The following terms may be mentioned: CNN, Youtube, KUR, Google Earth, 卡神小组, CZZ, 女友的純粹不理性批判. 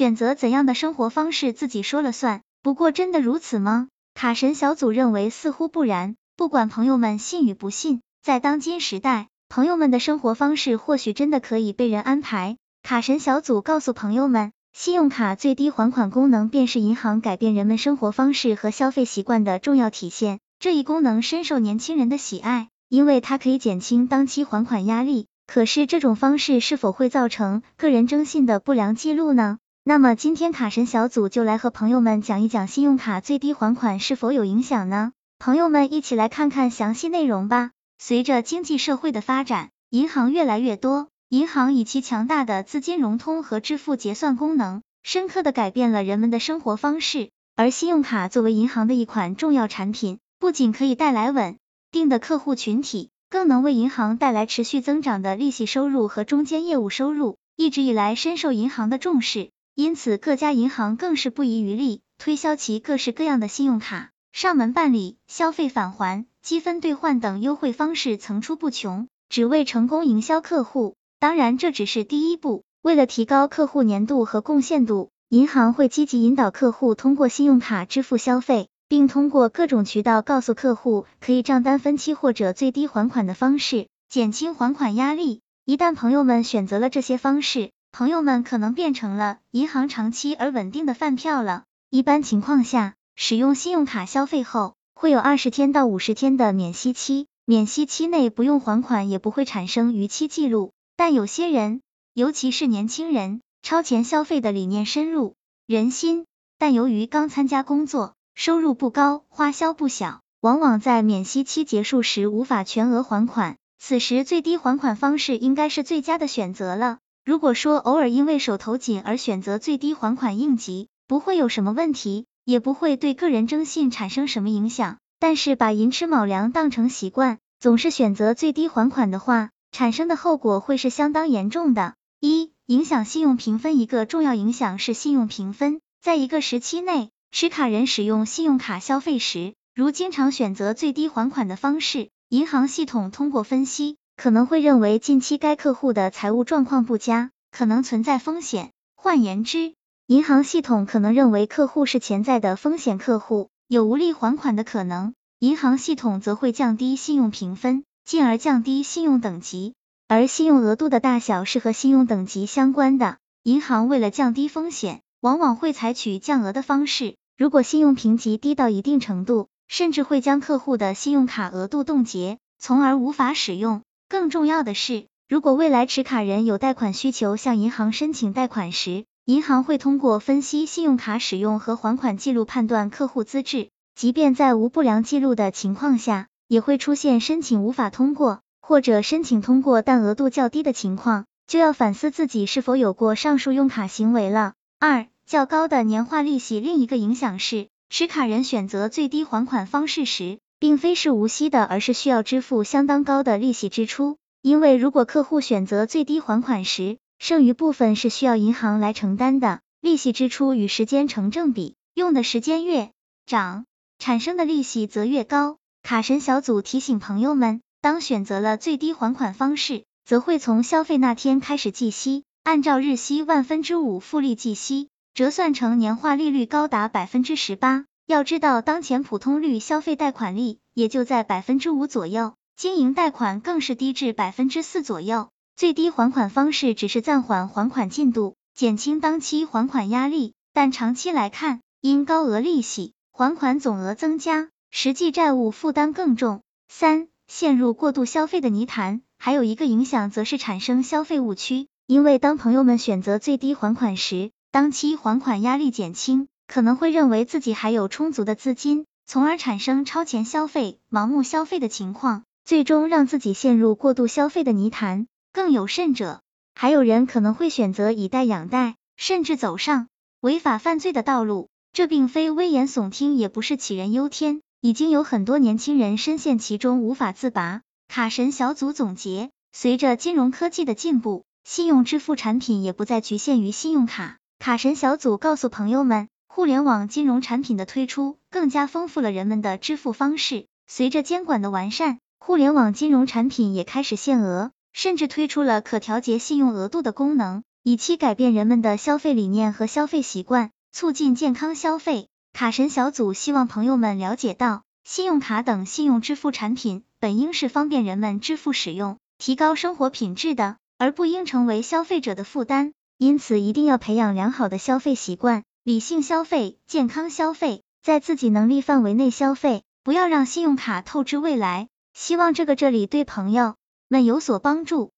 选择怎样的生活方式自己说了算。不过真的如此吗？卡神小组认为似乎不然。不管朋友们信与不信，在当今时代，朋友们的生活方式或许真的可以被人安排。卡神小组告诉朋友们，信用卡最低还款功能便是银行改变人们生活方式和消费习惯的重要体现。这一功能深受年轻人的喜爱，因为它可以减轻当期还款压力。可是这种方式是否会造成个人征信的不良记录呢？那么今天卡神小组就来和朋友们讲一讲信用卡最低还款是否有影响呢？朋友们一起来看看详细内容吧。随着经济社会的发展，银行越来越多，银行以其强大的资金融通和支付结算功能，深刻地改变了人们的生活方式。而信用卡作为银行的一款重要产品，不仅可以带来稳定的客户群体，更能为银行带来持续增长的利息收入和中间业务收入，一直以来深受银行的重视。因此各家银行更是不遗余力推销其各式各样的信用卡，上门办理、消费返还、积分兑换等优惠方式层出不穷，只为成功营销客户。当然这只是第一步，为了提高客户粘度和贡献度，银行会积极引导客户通过信用卡支付消费，并通过各种渠道告诉客户可以账单分期或者最低还款的方式，减轻还款压力。一旦朋友们选择了这些方式，朋友们可能变成了银行长期而稳定的饭票了。一般情况下，使用信用卡消费后，会有20天到50天的免息期，免息期内不用还款也不会产生逾期记录。但有些人，尤其是年轻人，超前消费的理念深入人心，但由于刚参加工作，收入不高，花销不小，往往在免息期结束时无法全额还款，此时最低还款方式应该是最佳的选择了。如果说偶尔因为手头紧而选择最低还款应急，不会有什么问题，也不会对个人征信产生什么影响。但是把寅吃卯粮当成习惯，总是选择最低还款的话，产生的后果会是相当严重的。一、影响信用评分。一个重要影响是信用评分。在一个时期内，持卡人使用信用卡消费时，如经常选择最低还款的方式，银行系统通过分析可能会认为近期该客户的财务状况不佳，可能存在风险。换言之，银行系统可能认为客户是潜在的风险客户，有无力还款的可能。银行系统则会降低信用评分，进而降低信用等级。而信用额度的大小是和信用等级相关的，银行为了降低风险，往往会采取降额的方式。如果信用评级低到一定程度，甚至会将客户的信用卡额度冻结，从而无法使用。更重要的是，如果未来持卡人有贷款需求向银行申请贷款时，银行会通过分析信用卡使用和还款记录判断客户资质，即便在无不良记录的情况下，也会出现申请无法通过，或者申请通过但额度较低的情况，就要反思自己是否有过上述用卡行为了。二、较高的年化利息。另一个影响是，持卡人选择最低还款方式时，并非是无息的，而是需要支付相当高的利息支出。因为如果客户选择最低还款时，剩余部分是需要银行来承担的，利息支出与时间成正比，用的时间越长，产生的利息则越高。卡神小组提醒朋友们，当选择了最低还款方式，则会从消费那天开始计息，按照日息5/1000复利计息，折算成年化利率高达 18%。要知道当前普通率消费贷款率也就在 5% 左右，经营贷款更是低至 4% 左右。最低还款方式只是暂缓还款进度，减轻当期还款压力，但长期来看，因高额利息，还款总额增加，实际债务负担更重。三、陷入过度消费的泥潭。还有一个影响则是产生消费误区，因为当朋友们选择最低还款时，当期还款压力减轻，可能会认为自己还有充足的资金，从而产生超前消费、盲目消费的情况，最终让自己陷入过度消费的泥潭。更有甚者，还有人可能会选择以贷养贷，甚至走上违法犯罪的道路。这并非危言耸听，也不是杞人忧天，已经有很多年轻人深陷其中无法自拔。卡神小组总结，随着金融科技的进步，信用支付产品也不再局限于信用卡。卡神小组告诉朋友们，互联网金融产品的推出更加丰富了人们的支付方式，随着监管的完善，互联网金融产品也开始限额，甚至推出了可调节信用额度的功能，以期改变人们的消费理念和消费习惯，促进健康消费。卡神小组希望朋友们了解到，信用卡等信用支付产品本应是方便人们支付使用、提高生活品质的，而不应成为消费者的负担。因此，一定要培养良好的消费习惯，理性消费、健康消费，在自己能力范围内消费，不要让信用卡透支未来。希望这里对朋友们有所帮助。